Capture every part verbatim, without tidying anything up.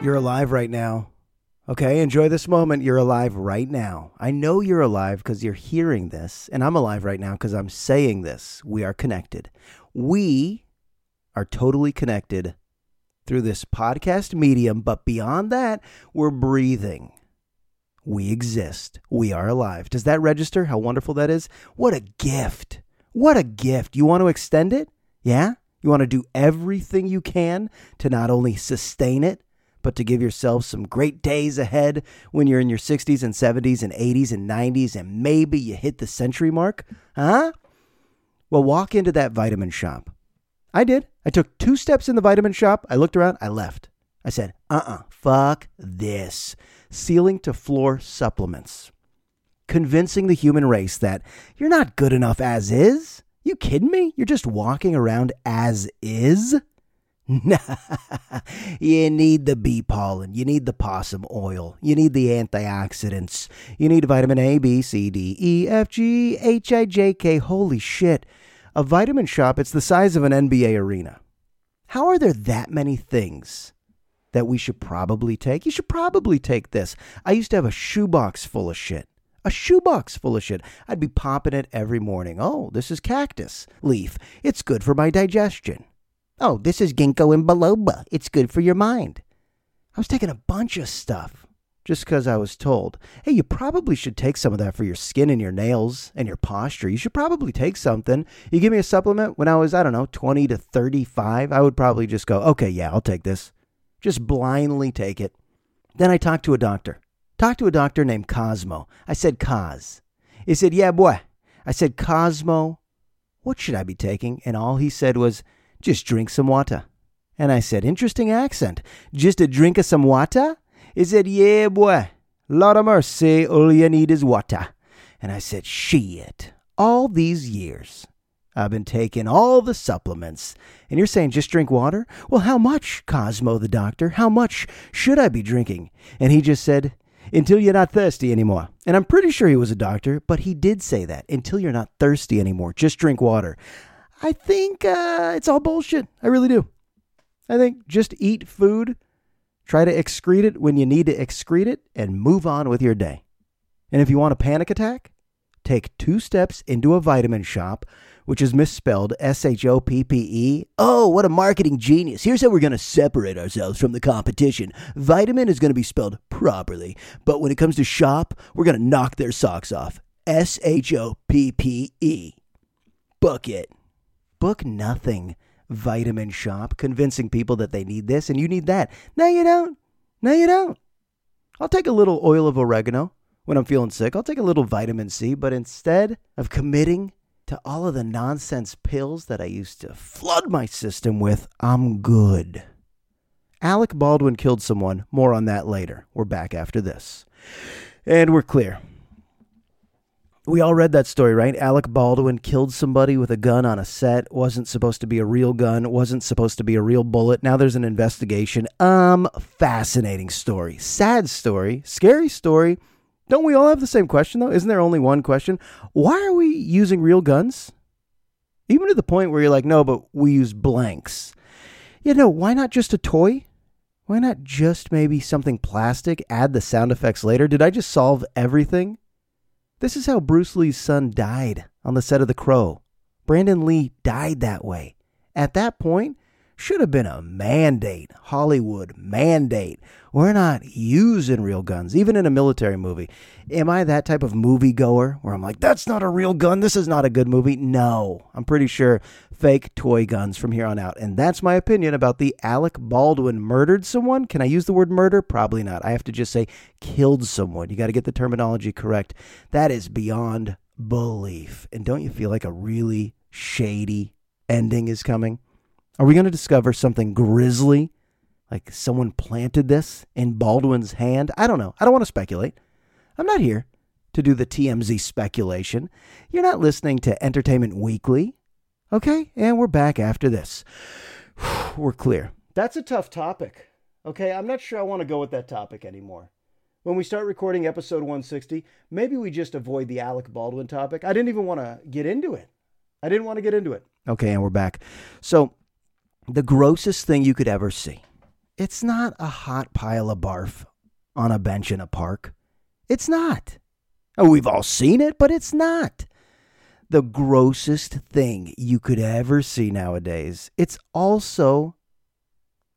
You're alive right now. Okay, enjoy this moment. You're alive right now. I know you're alive because you're hearing this, and I'm alive right now because I'm saying this. We are connected. We are totally connected through this podcast medium, but beyond that, we're breathing. We exist. We are alive. Does that register how wonderful that is? What a gift. What a gift. You want to extend it? Yeah? You want to do everything you can to not only sustain it, but to give yourself some great days ahead when you're in your sixties and seventies and eighties and nineties and maybe you hit the century mark? Huh? Well, walk into that vitamin shop. I did. I took two steps in the vitamin shop. I looked around. I left. I said, uh-uh, fuck this. Ceiling to floor supplements. Convincing the human race that you're not good enough as is. You kidding me? You're just walking around as is? Nah, you need the bee pollen, you need the possum oil, you need the antioxidants, you need vitamin A, B, C, D, E, F, G, H, I, J, K, holy shit. A vitamin shop, it's the size of an N B A arena. How are there that many things that we should probably take? You should probably take this. I used to have a shoebox full of shit. A shoebox full of shit. I'd be popping it every morning. Oh, this is cactus leaf. It's good for my digestion. Oh, this is ginkgo and biloba. It's good for your mind. I was taking a bunch of stuff just because I was told, hey, you probably should take some of that for your skin and your nails and your posture. You should probably take something. You give me a supplement when I was, I don't know, twenty to thirty-five, I would probably just go, okay, yeah, I'll take this. Just blindly take it. Then I talked to a doctor. Talked to a doctor named Cosmo. I said, Cos. He said, yeah, boy. I said, Cosmo, what should I be taking? And all he said was, just drink some water. And I said, interesting accent. Just a drink of some water? He said, yeah, boy. Lot of mercy. All you need is water. And I said, shit. All these years, I've been taking all the supplements. And you're saying just drink water? Well, how much, Cosmo the doctor? How much should I be drinking? And he just said, until you're not thirsty anymore. And I'm pretty sure he was a doctor, but he did say that. Until you're not thirsty anymore. Just drink water. I think uh, it's all bullshit. I really do. I think just eat food, try to excrete it when you need to excrete it, and move on with your day. And if you want a panic attack, take two steps into a vitamin shop, which is misspelled S H O P P E. Oh, what a marketing genius. Here's how we're going to separate ourselves from the competition. Vitamin is going to be spelled properly, but when it comes to shop, we're going to knock their socks off. S H O P P E. Book it. Book nothing, vitamin shop, convincing people that they need this and you need that. No, you don't. No, you don't. I'll take a little oil of oregano when I'm feeling sick. I'll take a little vitamin C, but instead of committing to all of the nonsense pills that I used to flood my system with, I'm good. Alec Baldwin killed someone. More on that later. We're back after this. And we're clear. We all read that story, right? Alec Baldwin killed somebody with a gun on a set. Wasn't supposed to be a real gun. Wasn't supposed to be a real bullet. Now there's an investigation. Um, fascinating story. Sad story. Scary story. Don't we all have the same question, though? Isn't there only one question? Why are we using real guns? Even to the point where you're like, no, but we use blanks. You know, why not just a toy? Why not just maybe something plastic? Add the sound effects later. Did I just solve everything? This is how Bruce Lee's son died on the set of The Crow. Brandon Lee died that way. At that point, should have been a mandate, Hollywood mandate. We're not using real guns, even in a military movie. Am I that type of moviegoer where I'm like, that's not a real gun, this is not a good movie? No, I'm pretty sure fake toy guns from here on out. And that's my opinion about the Alec Baldwin murdered someone. Can I use the word murder? Probably not. I have to just say killed someone. You got to get the terminology correct. That is beyond belief. And don't you feel like a really shady ending is coming? Are we going to discover something grisly? Like someone planted this in Baldwin's hand? I don't know. I don't want to speculate. I'm not here to do the T M Z speculation. You're not listening to Entertainment Weekly. Okay? And we're back after this. We're clear. That's a tough topic. Okay? I'm not sure I want to go with that topic anymore. When we start recording episode one sixty, maybe we just avoid the Alec Baldwin topic. I didn't even want to get into it. I didn't want to get into it. Okay, and we're back. So, the grossest thing you could ever see It's not a hot pile of barf on a bench in a park. It's not. We've all seen it, but it's not the grossest thing you could ever see nowadays. It's also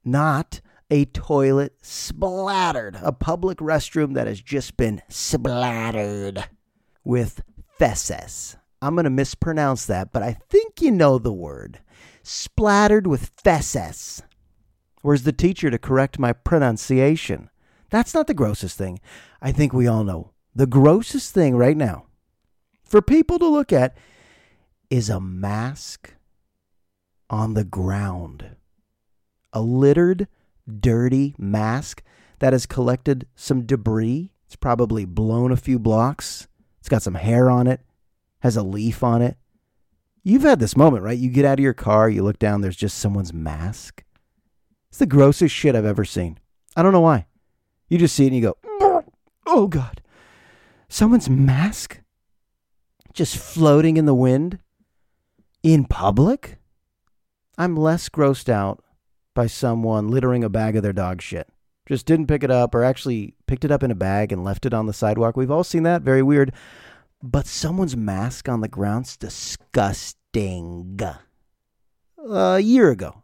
not a toilet splattered, a public restroom that has just been splattered with feces. I'm going to mispronounce that, but I think you know the word. Splattered with feces. Where's the teacher to correct my pronunciation? That's not the grossest thing. I think we all know. The grossest thing right now for people to look at is a mask on the ground. A littered, dirty mask that has collected some debris. It's probably blown a few blocks. It's got some hair on it, has a leaf on it. You've had this moment, right? You get out of your car, you look down, there's just someone's mask. It's the grossest shit I've ever seen. I don't know why. You just see it and you go, oh God, someone's mask just floating in the wind in public? I'm less grossed out by someone littering a bag of their dog shit. Just didn't pick it up or actually picked it up in a bag and left it on the sidewalk. We've all seen that. Very weird. But someone's mask on the ground's disgusting. A year ago.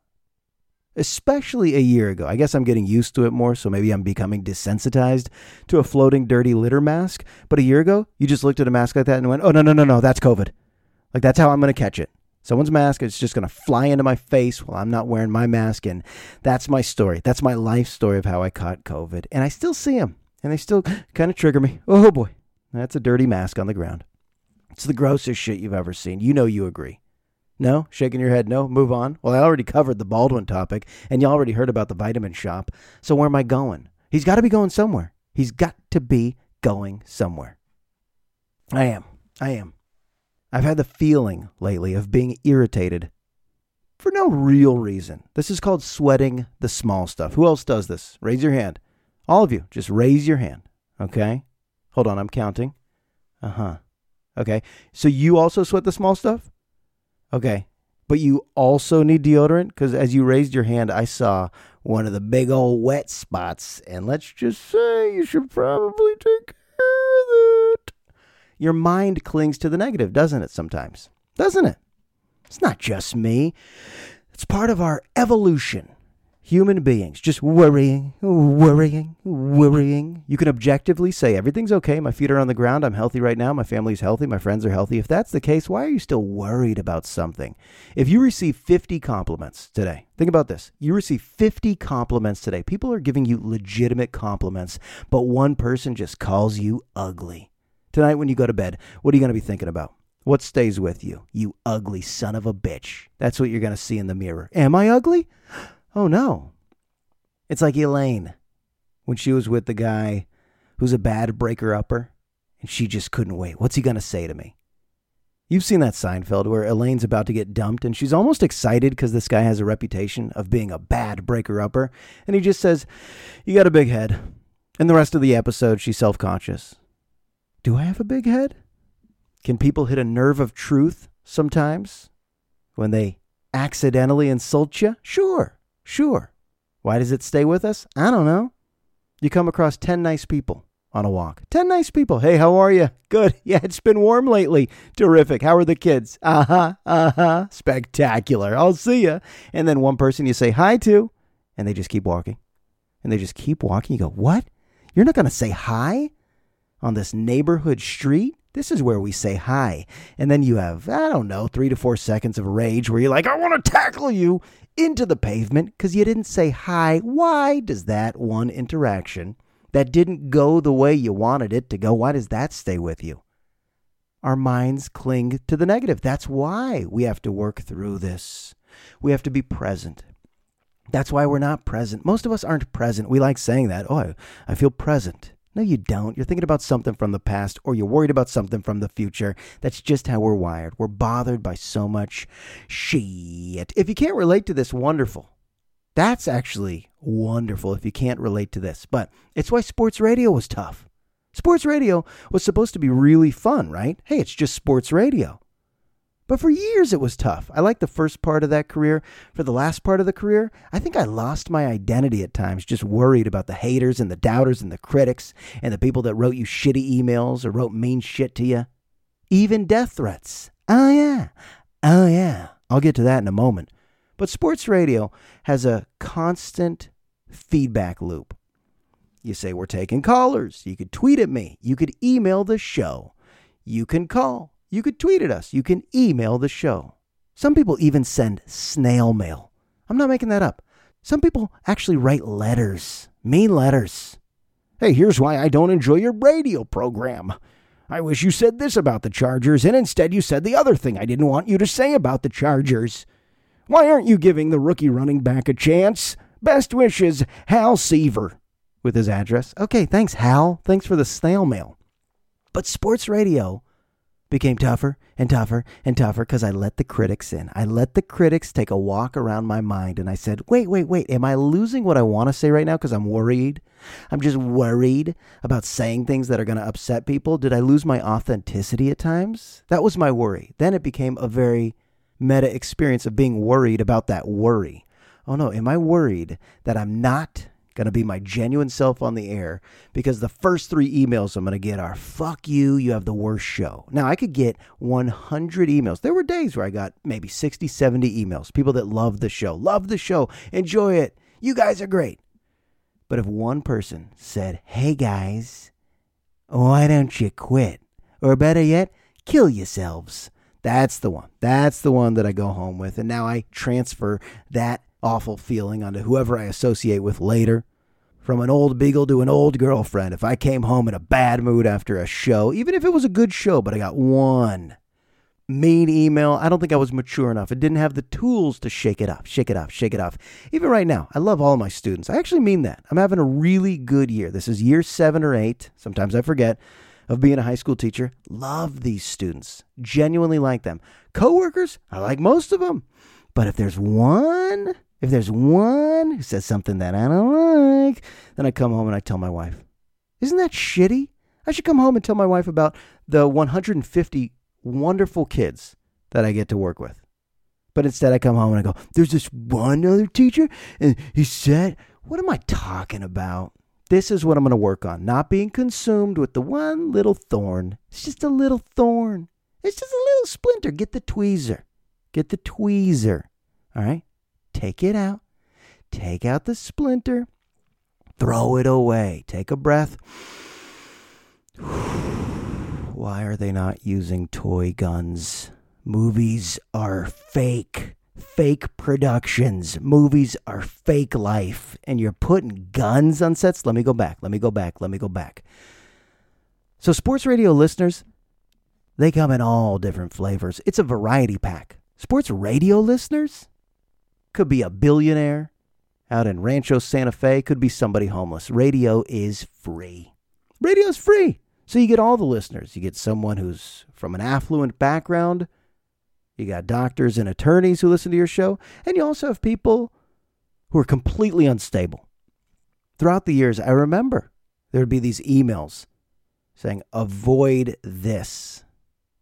Especially a year ago. I guess I'm getting used to it more, so maybe I'm becoming desensitized to a floating, dirty litter mask. But a year ago, you just looked at a mask like that and went, oh, no, no, no, no, that's COVID. Like, that's how I'm going to catch it. Someone's mask is just going to fly into my face while I'm not wearing my mask. And that's my story. That's my life story of how I caught COVID. And I still see them, and they still kind of trigger me. Oh, boy. That's a dirty mask on the ground. It's the grossest shit you've ever seen. You know you agree. No? Shaking your head. No? Move on? Well, I already covered the Baldwin topic, and you already heard about the vitamin shop. So where am I going? He's got to be going somewhere. He's got to be going somewhere. I am. I am. I've had the feeling lately of being irritated for no real reason. This is called sweating the small stuff. Who else does this? Raise your hand. All of you, just raise your hand. Okay? Hold on, I'm counting. Uh-huh. Okay. So you also sweat the small stuff? Okay. But you also need deodorant? Because as you raised your hand, I saw one of the big old wet spots. And let's just say you should probably take care of that. Your mind clings to the negative, doesn't it, sometimes? Doesn't it? It's not just me. It's part of our evolution. Human beings, just worrying, worrying, worrying. You can objectively say everything's okay. My feet are on the ground. I'm healthy right now. My family's healthy. My friends are healthy. If that's the case, why are you still worried about something? If you receive fifty compliments today, think about this. You receive fifty compliments today. People are giving you legitimate compliments, but one person just calls you ugly. Tonight when you go to bed, what are you going to be thinking about? What stays with you? You ugly son of a bitch. That's what you're going to see in the mirror. Am I ugly? Oh, no. It's like Elaine when she was with the guy who's a bad breaker-upper, and she just couldn't wait. What's he going to say to me? You've seen that Seinfeld where Elaine's about to get dumped, and she's almost excited because this guy has a reputation of being a bad breaker-upper, and he just says, you got a big head. And the rest of the episode, she's self-conscious. Do I have a big head? Can people hit a nerve of truth sometimes when they accidentally insult you? Sure. Sure. Why does it stay with us? I don't know. You come across ten nice people on a walk. ten nice people. Hey, how are you? Good. Yeah, it's been warm lately. Terrific. How are the kids? Uh-huh. Uh-huh. Spectacular. I'll see ya. And then one person you say hi to, and they just keep walking. And they just keep walking. You go, what? You're not going to say hi on this neighborhood street? This is where we say hi. And then you have, I don't know, three to four seconds of rage where you're like, I want to tackle you into the pavement because you didn't say hi. Why does that one interaction that didn't go the way you wanted it to go, why does that stay with you? Our minds cling to the negative. That's why we have to work through this. We have to be present. That's why we're not present. Most of us aren't present. We like saying that. Oh, I feel present. No, you don't. You're thinking about something from the past or you're worried about something from the future. That's just how we're wired. We're bothered by so much shit. If you can't relate to this, wonderful. That's actually wonderful if you can't relate to this. But it's why sports radio was tough. Sports radio was supposed to be really fun, right? Hey, it's just sports radio. But for years, it was tough. I liked the first part of that career. For the last part of the career, I think I lost my identity at times, just worried about the haters and the doubters and the critics and the people that wrote you shitty emails or wrote mean shit to you. Even death threats. Oh, yeah. Oh, yeah. I'll get to that in a moment. But sports radio has a constant feedback loop. You say, we're taking callers. You could tweet at me. You could email the show. You can call. You could tweet at us. You can email the show. Some people even send snail mail. I'm not making that up. Some people actually write letters, mean letters. Hey, here's why I don't enjoy your radio program. I wish you said this about the Chargers, and instead you said the other thing I didn't want you to say about the Chargers. Why aren't you giving the rookie running back a chance? Best wishes, Hal Seaver, with his address. Okay, thanks, Hal. Thanks for the snail mail. But sports radio became tougher and tougher and tougher because I let the critics in. I let the critics take a walk around my mind, and I said, wait, wait, wait, am I losing what I want to say right now because I'm worried? I'm just worried about saying things that are going to upset people. Did I lose my authenticity at times? That was my worry. Then it became a very meta experience of being worried about that worry. Oh no, am I worried that I'm not going to be my genuine self on the air because the first three emails I'm going to get are, fuck you, you have the worst show. Now, I could get one hundred emails. There were days where I got maybe sixty, seventy emails. People that love the show, love the show, enjoy it. You guys are great. But if one person said, hey guys, why don't you quit? Or better yet, kill yourselves. That's the one. That's the one that I go home with. And now I transfer that awful feeling onto whoever I associate with later. From an old beagle to an old girlfriend, if I came home in a bad mood after a show, even if it was a good show, but I got one mean email, I don't think I was mature enough. It didn't have the tools to shake it up, shake it up, shake it off. Even right now, I love all my students. I actually mean that. I'm having a really good year. This is year seven or eight. Sometimes I forget. Of being a high school teacher. Love these students. Genuinely like them. Coworkers, I like most of them. But if there's one, if there's one who says something that I don't like, then I come home and I tell my wife. Isn't that shitty? I should come home and tell my wife about the one hundred fifty wonderful kids that I get to work with. But instead I come home and I go, there's this one other teacher and he said, what am I talking about? This is what I'm going to work on. Not being consumed with the one little thorn. It's just a little thorn. It's just a little splinter. Get the tweezer. Get the tweezer. All right? Take it out. Take out the splinter. Throw it away. Take a breath. Why are they not using toy guns? Movies are fake. Fake productions. Movies are fake life. And you're putting guns on sets? Let me go back. Let me go back. Let me go back. So sports radio listeners, they come in all different flavors. It's a variety pack. Sports radio listeners could be a billionaire out in Rancho Santa Fe. Could be somebody homeless. Radio is free. Radio is free. So you get all the listeners. You get someone who's from an affluent background. You got doctors and attorneys who listen to your show. And you also have people who are completely unstable. Throughout the years, I remember there'd be these emails saying, avoid this.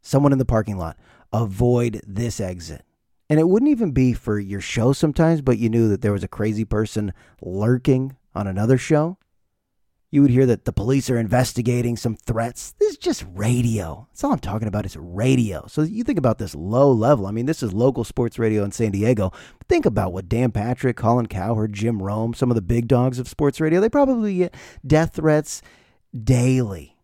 Someone in the parking lot, avoid this exit. And it wouldn't even be for your show sometimes, but you knew that there was a crazy person lurking on another show. You would hear that the police are investigating some threats. This is just radio. That's all I'm talking about is radio. So you think about this low level. I mean, this is local sports radio in San Diego. But think about what Dan Patrick, Colin Cowherd, Jim Rome, some of the big dogs of sports radio, they probably get death threats daily.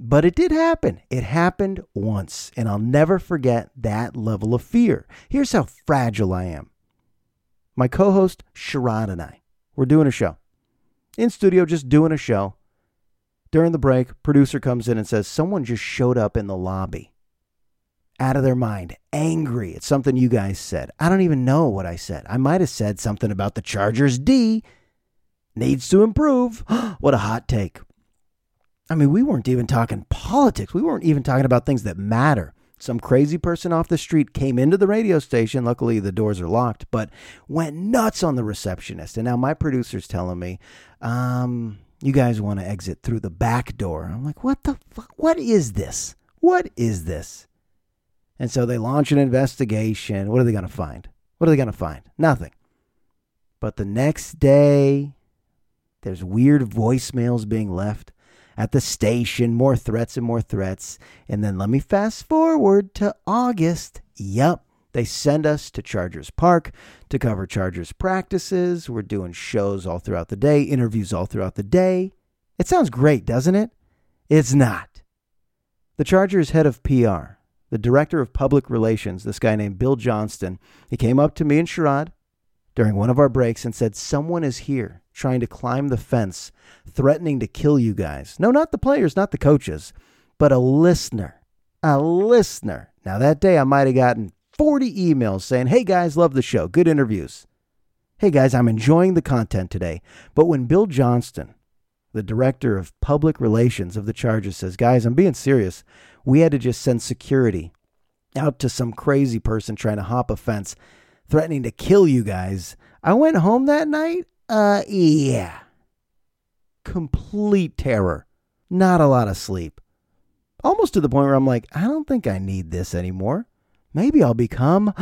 But it did happen. It happened once. And I'll never forget that level of fear. Here's how fragile I am. My co-host, Sherrod, and I, we're doing a show. In studio, just doing a show. During the break, producer comes in and says, someone just showed up in the lobby. Out of their mind. Angry at something you guys said. I don't even know what I said. I might have said something about the Chargers D. Needs to improve. What a hot take. I mean, we weren't even talking politics. We weren't even talking about things that matter. Some crazy person off the street came into the radio station. Luckily, the doors are locked, but went nuts on the receptionist. And now my producer's telling me, um, you guys want to exit through the back door. I'm like, what the fuck? What is this? What is this? And so they launch an investigation. What are they going to find? What are they going to find? Nothing. But the next day, there's weird voicemails being left at the station. More threats and more threats. And then let me fast forward to August. Yep. They send us to Chargers Park to cover Chargers practices. We're doing shows all throughout the day, interviews all throughout the day. It sounds great, doesn't it? It's not. The Chargers head of P R, the director of public relations, this guy named Bill Johnston, he came up to me and Sherrod during one of our breaks and said, someone is here trying to climb the fence, threatening to kill you guys. No, not the players, not the coaches, but a listener, a listener. Now that day I might have gotten forty emails saying, hey guys, love the show. Good interviews. Hey guys, I'm enjoying the content today. But when Bill Johnston, the director of public relations of the Chargers, says, guys, I'm being serious. We had to just send security out to some crazy person trying to hop a fence, threatening to kill you guys. I went home that night. Uh, yeah. Complete terror. Not a lot of sleep. Almost to the point where I'm like, I don't think I need this anymore. Maybe I'll become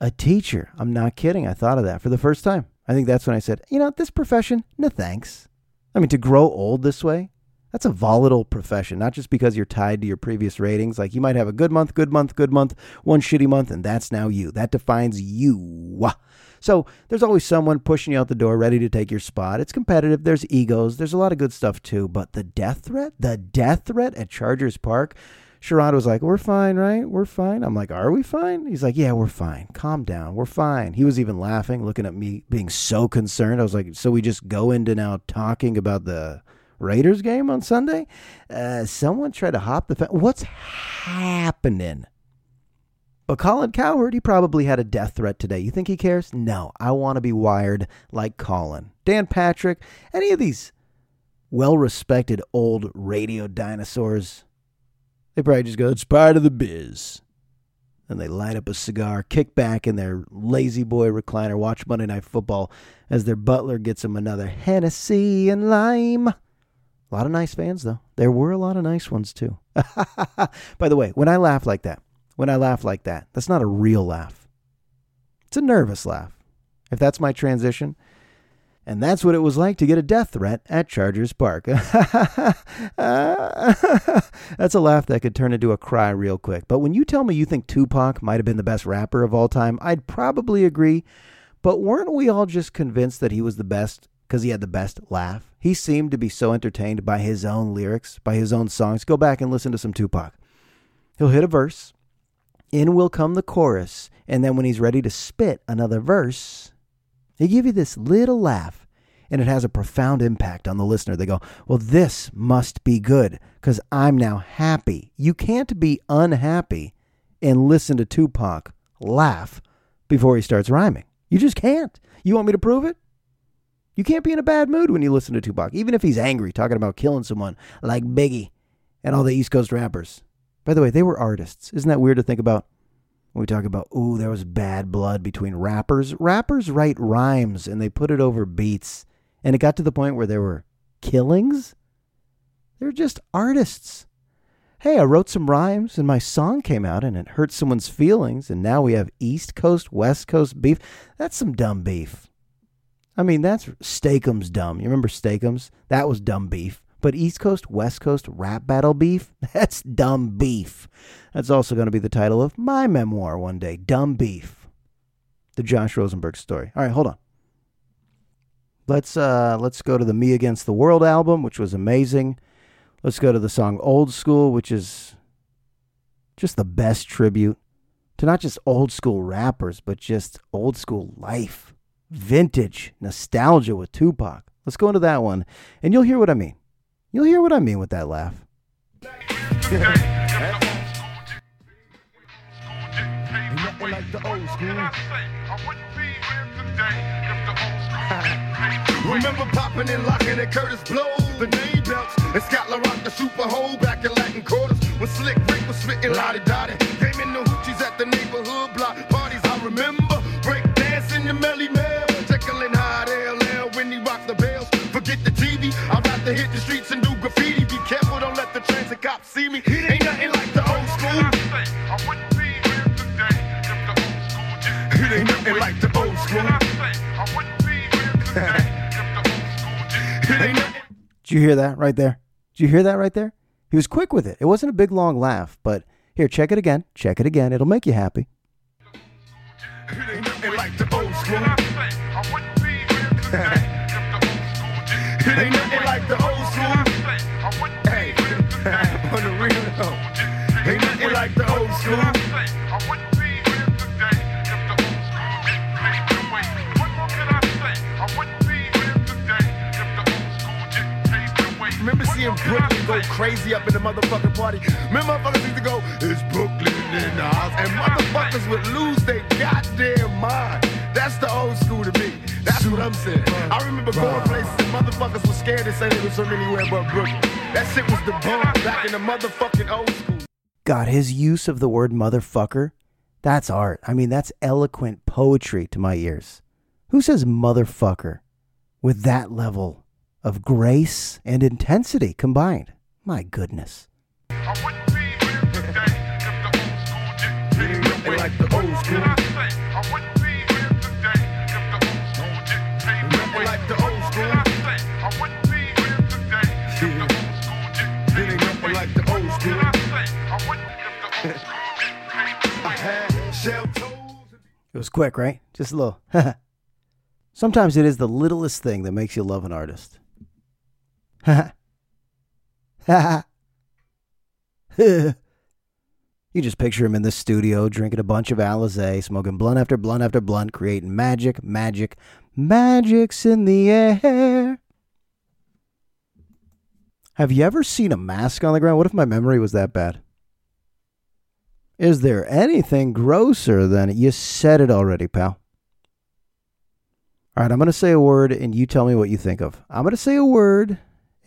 a teacher. I'm not kidding. I thought of that for the first time. I think that's when I said, you know, this profession, no thanks. I mean, to grow old this way, that's a volatile profession, not just because you're tied to your previous ratings. Like you might have a good month, good month, good month, one shitty month, and that's now you. That defines you. So there's always someone pushing you out the door, ready to take your spot. It's competitive. There's egos. There's a lot of good stuff too. But the death threat, the death threat at Chargers Park, Sherrod was like, we're fine, right? We're fine. I'm like, are we fine? He's like, yeah, we're fine. Calm down. We're fine. He was even laughing, looking at me, being so concerned. I was like, so we just go into now talking about the Raiders game on Sunday? Uh, someone tried to hop the fence. What's happening? But Colin Cowherd, he probably had a death threat today. You think he cares? No. I want to be wired like Colin. Dan Patrick, any of these well-respected old radio dinosaurs, they probably just go, it's part of the biz. And they light up a cigar, kick back in their lazy boy recliner, watch Monday Night Football as their butler gets them another Hennessy and lime. A lot of nice fans, though. There were a lot of nice ones, too. By the way, when I laugh like that, when I laugh like that, that's not a real laugh. It's a nervous laugh. If that's my transition. And that's what it was like to get a death threat at Chargers Park. That's a laugh that could turn into a cry real quick. But when you tell me you think Tupac might have been the best rapper of all time, I'd probably agree. But weren't we all just convinced that he was the best because he had the best laugh? He seemed to be so entertained by his own lyrics, by his own songs. Go back and listen to some Tupac. He'll hit a verse. In will come the chorus. And then when he's ready to spit another verse, they give you this little laugh, and it has a profound impact on the listener. They go, well, this must be good because I'm now happy. You can't be unhappy and listen to Tupac laugh before he starts rhyming. You just can't. You want me to prove it? You can't be in a bad mood when you listen to Tupac, even if he's angry, talking about killing someone like Biggie and all the East Coast rappers. By the way, they were artists. Isn't that weird to think about? We talk about, ooh, there was bad blood between rappers. Rappers write rhymes and they put it over beats. And it got to the point where there were killings. They're just artists. Hey, I wrote some rhymes and my song came out and it hurt someone's feelings. And now we have East Coast, West Coast beef. That's some dumb beef. I mean, that's Steakums dumb. You remember Steakums? That was dumb beef. But East Coast, West Coast rap battle beef, that's dumb beef. That's also going to be the title of my memoir one day, Dumb Beef, the Josh Rosenberg story. All right, hold on. Let's uh, let's go to the Me Against the World album, which was amazing. Let's go to the song Old School, which is just the best tribute to not just old school rappers, but just old school life, vintage, nostalgia with Tupac. Let's go into that one, and you'll hear what I mean. You'll hear what I mean with that laugh. Remember popping and locking at Curtis Blow, the name belts, and Scott LaRock, the super hole back in Latin quarters. When Slick Rick was spitting lottie dottie, came in the hoochies at the neighborhood block parties. I remember break dancing the Melly Mel, tickling hot L L when he rocked the bells. Forget the T V, I'd rather hit the streets and do graffiti. Be careful, don't let the transit cops see me. Ain't nothing like the old school. Did you hear that right there? Did you hear that right there? He was quick with it. It wasn't a big, long laugh, but here, check it again. Check it again. It'll make you happy. Remember seeing Brooklyn go crazy up in the motherfucking party? Remember motherfuckers used to go, it's Brooklyn in the house. And motherfuckers would lose their goddamn mind. That's the old school to me. That's what I'm saying. I remember going places and motherfuckers were scared to say they was from anywhere but Brooklyn. That shit was the bomb back in the motherfucking old school. God, his use of the word motherfucker, that's art. I mean, that's eloquent poetry to my ears. Who says motherfucker with that level of grace and intensity combined? My goodness. It was quick, right? Just a little. Sometimes it is the littlest thing that makes you love an artist. Ha ha. You just picture him in the studio drinking a bunch of Alizé, smoking blunt after blunt after blunt, creating magic, magic, magic's in the air. Have you ever seen a mask on the ground? What if my memory was that bad? Is there anything grosser than it? You said it already, pal. All right, I'm going to say a word and you tell me what you think of. I'm going to say a word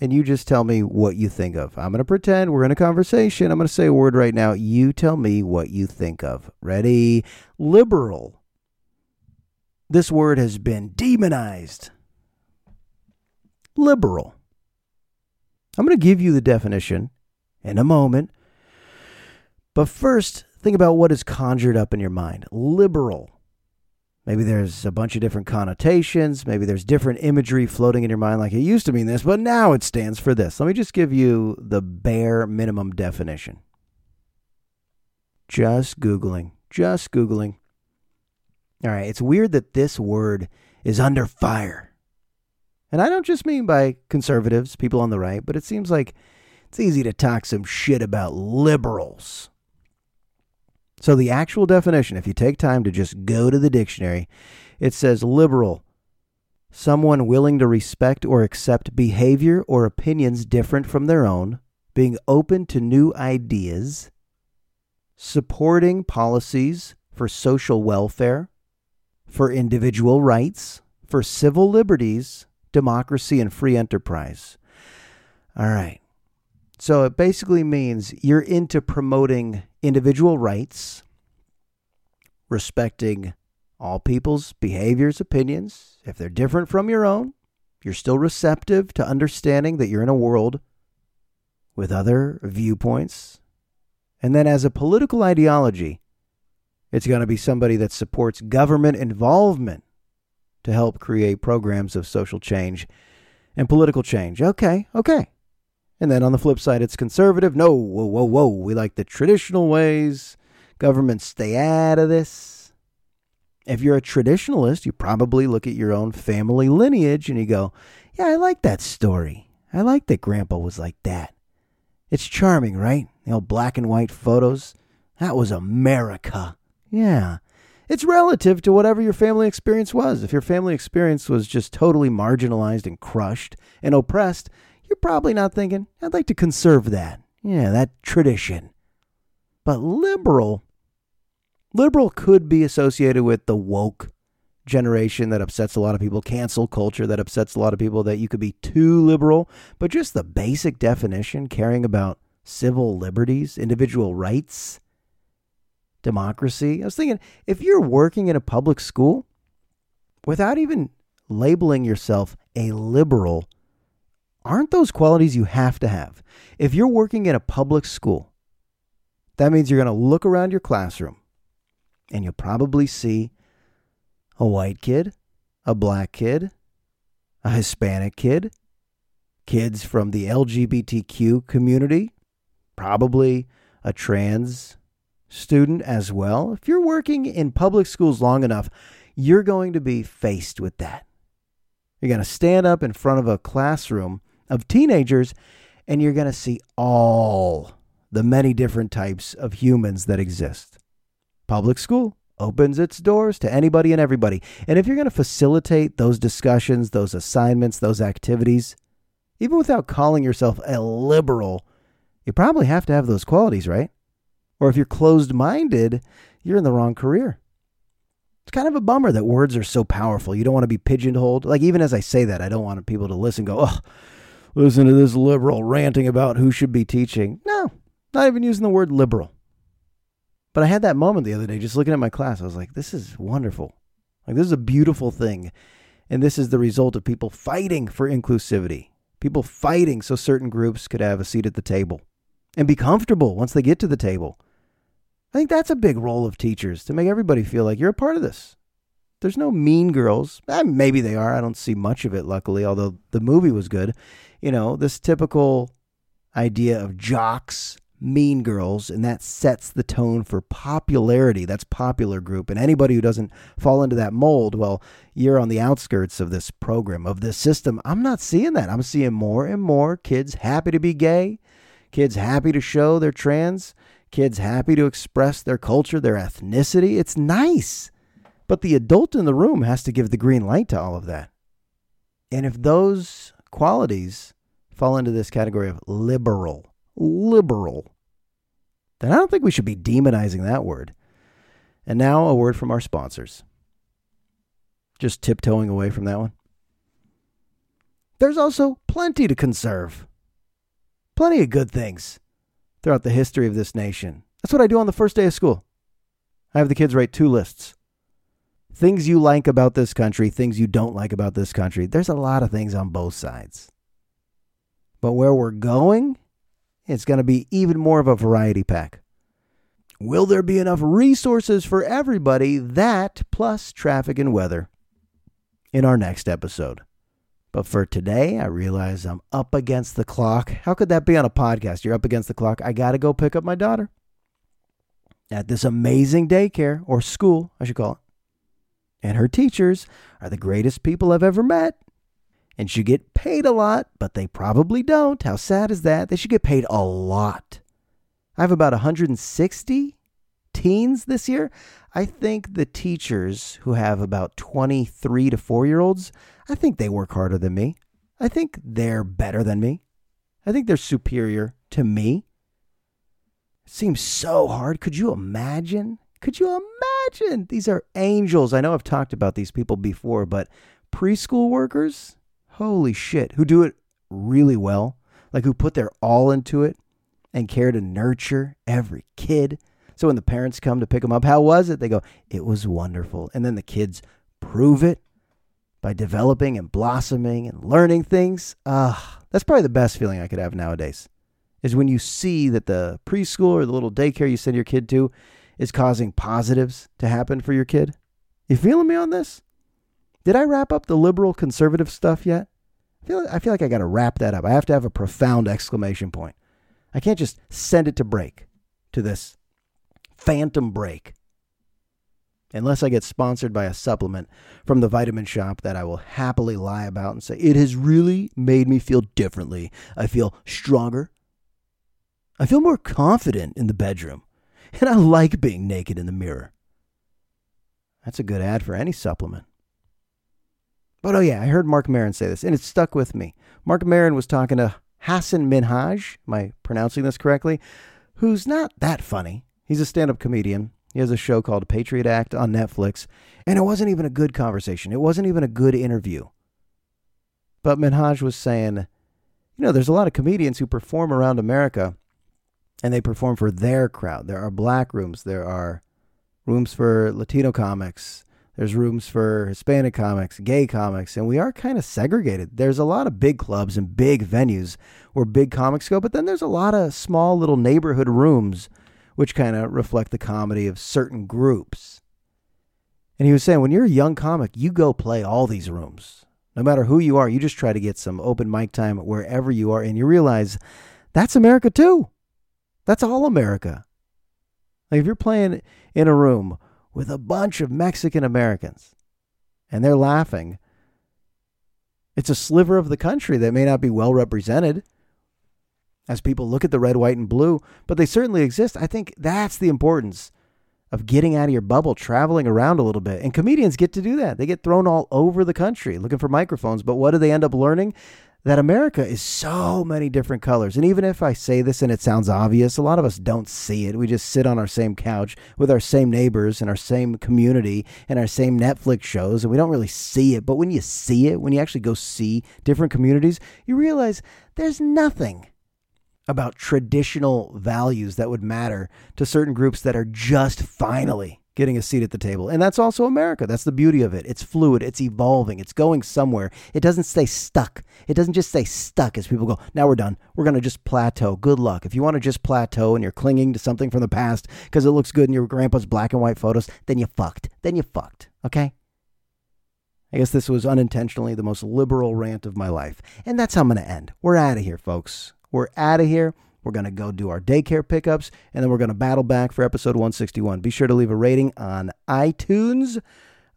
and you just tell me what you think of. I'm going to pretend we're in a conversation. I'm going to say a word right now. You tell me what you think of. Ready? Liberal. This word has been demonized. Liberal. I'm going to give you the definition in a moment. But first, think about what is conjured up in your mind. Liberal. Maybe there's a bunch of different connotations. Maybe there's different imagery floating in your mind, like it used to mean this, but now it stands for this. Let me just give you the bare minimum definition. Just Googling. Just Googling. All right, it's weird that this word is under fire. And I don't just mean by conservatives, people on the right, but it seems like it's easy to talk some shit about liberals. So the actual definition, if you take time to just go to the dictionary, it says liberal, someone willing to respect or accept behavior or opinions different from their own, being open to new ideas, supporting policies for social welfare, for individual rights, for civil liberties, democracy, and free enterprise. All right. So it basically means you're into promoting individual rights, respecting all people's behaviors, opinions. If they're different from your own, you're still receptive to understanding that you're in a world with other viewpoints. And then as a political ideology, it's going to be somebody that supports government involvement to help create programs of social change and political change. Okay, okay. And then on the flip side, it's conservative. No, whoa, whoa, whoa. We like the traditional ways. Government, stay out of this. If you're a traditionalist, you probably look at your own family lineage and you go, yeah, I like that story. I like that grandpa was like that. It's charming, right? The old black and white photos. That was America. Yeah. It's relative to whatever your family experience was. If your family experience was just totally marginalized and crushed and oppressed, you're probably not thinking, I'd like to conserve that. Yeah, that tradition. But liberal, liberal could be associated with the woke generation that upsets a lot of people, cancel culture that upsets a lot of people, that you could be too liberal. But just the basic definition, caring about civil liberties, individual rights, democracy. I was thinking, if you're working in a public school, without even labeling yourself a liberal, aren't those qualities you have to have? If you're working in a public school, that means you're going to look around your classroom and you'll probably see a white kid, a black kid, a Hispanic kid, kids from the L G B T Q community, probably a trans student as well. If you're working in public schools long enough, you're going to be faced with that. You're going to stand up in front of a classroom of teenagers and you're going to see all the many different types of humans that exist. Public school opens its doors to anybody and everybody. And if you're going to facilitate those discussions, those assignments, those activities, even without calling yourself a liberal, you probably have to have those qualities, right? Or if you're closed-minded, you're in the wrong career. It's kind of a bummer that words are so powerful. You don't want to be pigeonholed. Like, even as I say that, I don't want people to listen, go, oh, listen to this liberal ranting about who should be teaching. No, not even using the word liberal. But I had that moment the other day, just looking at my class. I was like, this is wonderful. Like, this is a beautiful thing. And this is the result of people fighting for inclusivity, people fighting so certain groups could have a seat at the table and be comfortable once they get to the table. I think that's a big role of teachers, to make everybody feel like you're a part of this. There's no mean girls. Eh, maybe they are. I don't see much of it, luckily, although the movie was good. You know, this typical idea of jocks, mean girls, and that sets the tone for popularity. That's popular group. And anybody who doesn't fall into that mold, well, you're on the outskirts of this program, of this system. I'm not seeing that. I'm seeing more and more kids happy to be gay, kids happy to show they're trans, kids happy to express their culture, their ethnicity. It's nice. But the adult in the room has to give the green light to all of that. And if those qualities fall into this category of liberal, liberal, then I don't think we should be demonizing that word. And now a word from our sponsors. Just tiptoeing away from that one. There's also plenty to conserve. Plenty of good things throughout the history of this nation. That's what I do on the first day of school. I have the kids write two lists. Things you like about this country, things you don't like about this country. There's a lot of things on both sides. But where we're going, it's going to be even more of a variety pack. Will there be enough resources for everybody? That plus traffic and weather in our next episode. But for today, I realize I'm up against the clock. How could that be on a podcast? You're up against the clock. I got to go pick up my daughter at this amazing daycare, or school, I should call it. And her teachers are the greatest people I've ever met. And she get paid a lot, but they probably don't. How sad is that? They should get paid a lot. I have about one hundred sixty teens this year. I think the teachers who have about twenty-three to four-year-olds, I think they work harder than me. I think they're better than me. I think they're superior to me. It seems so hard. Could you imagine? Could you imagine? These are angels. I know I've talked about these people before, but preschool workers, holy shit, who do it really well, like who put their all into it and care to nurture every kid. So when the parents come to pick them up, how was it? They go, it was wonderful. And then the kids prove it by developing and blossoming and learning things. Ah, that's probably the best feeling I could have nowadays, is when you see that the preschool or the little daycare you send your kid to is causing positives to happen for your kid. You feeling me on this? Did I wrap up the liberal conservative stuff yet? I feel, I feel like I got to wrap that up. I have to have a profound exclamation point. I can't just send it to break, to this phantom break, unless I get sponsored by a supplement from the vitamin shop that I will happily lie about and say, it has really made me feel differently. I feel stronger. I feel more confident in the bedroom. And I like being naked in the mirror. That's a good ad for any supplement. But oh yeah, I heard Mark Maron say this, and it stuck with me. Mark Maron was talking to Hassan Minhaj, am I pronouncing this correctly? Who's not that funny. He's a stand-up comedian. He has a show called Patriot Act on Netflix, and it wasn't even a good conversation. It wasn't even a good interview. But Minhaj was saying, you know, there's a lot of comedians who perform around America, and they perform for their crowd. There are black rooms. There are rooms for Latino comics. There's rooms for Hispanic comics, gay comics, and we are kind of segregated. There's a lot of big clubs and big venues where big comics go, but then there's a lot of small little neighborhood rooms which kind of reflect the comedy of certain groups. And he was saying, when you're a young comic, you go play all these rooms. No matter who you are, you just try to get some open mic time wherever you are, and you realize that's America too. That's all America. Like if you're playing in a room with a bunch of Mexican Americans and they're laughing, it's a sliver of the country that may not be well represented as people look at the red, white, and blue, but they certainly exist. I think that's the importance of getting out of your bubble, traveling around a little bit. And comedians get to do that. They get thrown all over the country looking for microphones. But what do they end up learning? That America is so many different colors. And even if I say this and it sounds obvious, a lot of us don't see it. We just sit on our same couch with our same neighbors and our same community and our same Netflix shows, and we don't really see it. But when you see it, when you actually go see different communities, you realize there's nothing about traditional values that would matter to certain groups that are just finally getting a seat at the table. And that's also America. That's the beauty of it. It's fluid. It's evolving. It's going somewhere. It doesn't stay stuck. It doesn't just stay stuck as people go, now we're done. We're going to just plateau. Good luck. If you want to just plateau and you're clinging to something from the past because it looks good in your grandpa's black and white photos, then you fucked. Then you fucked. Okay? I guess this was unintentionally the most liberal rant of my life. And that's how I'm going to end. We're out of here, folks. We're out of here. We're going to go do our daycare pickups, and then we're going to battle back for episode one sixty-one. Be sure to leave a rating on iTunes.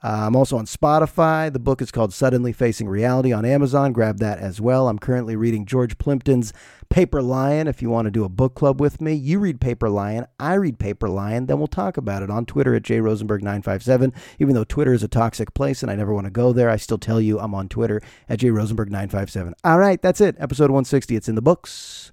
Uh, I'm also on Spotify. The book is called Suddenly Facing Reality on Amazon. Grab that as well. I'm currently reading George Plimpton's Paper Lion. If you want to do a book club with me, you read Paper Lion, I read Paper Lion, then we'll talk about it on Twitter at J Rosenberg nine five seven. Even though Twitter is a toxic place and I never want to go there, I still tell you I'm on Twitter at J Rosenberg nine five seven. All right, that's it. Episode one sixty. It's in the books.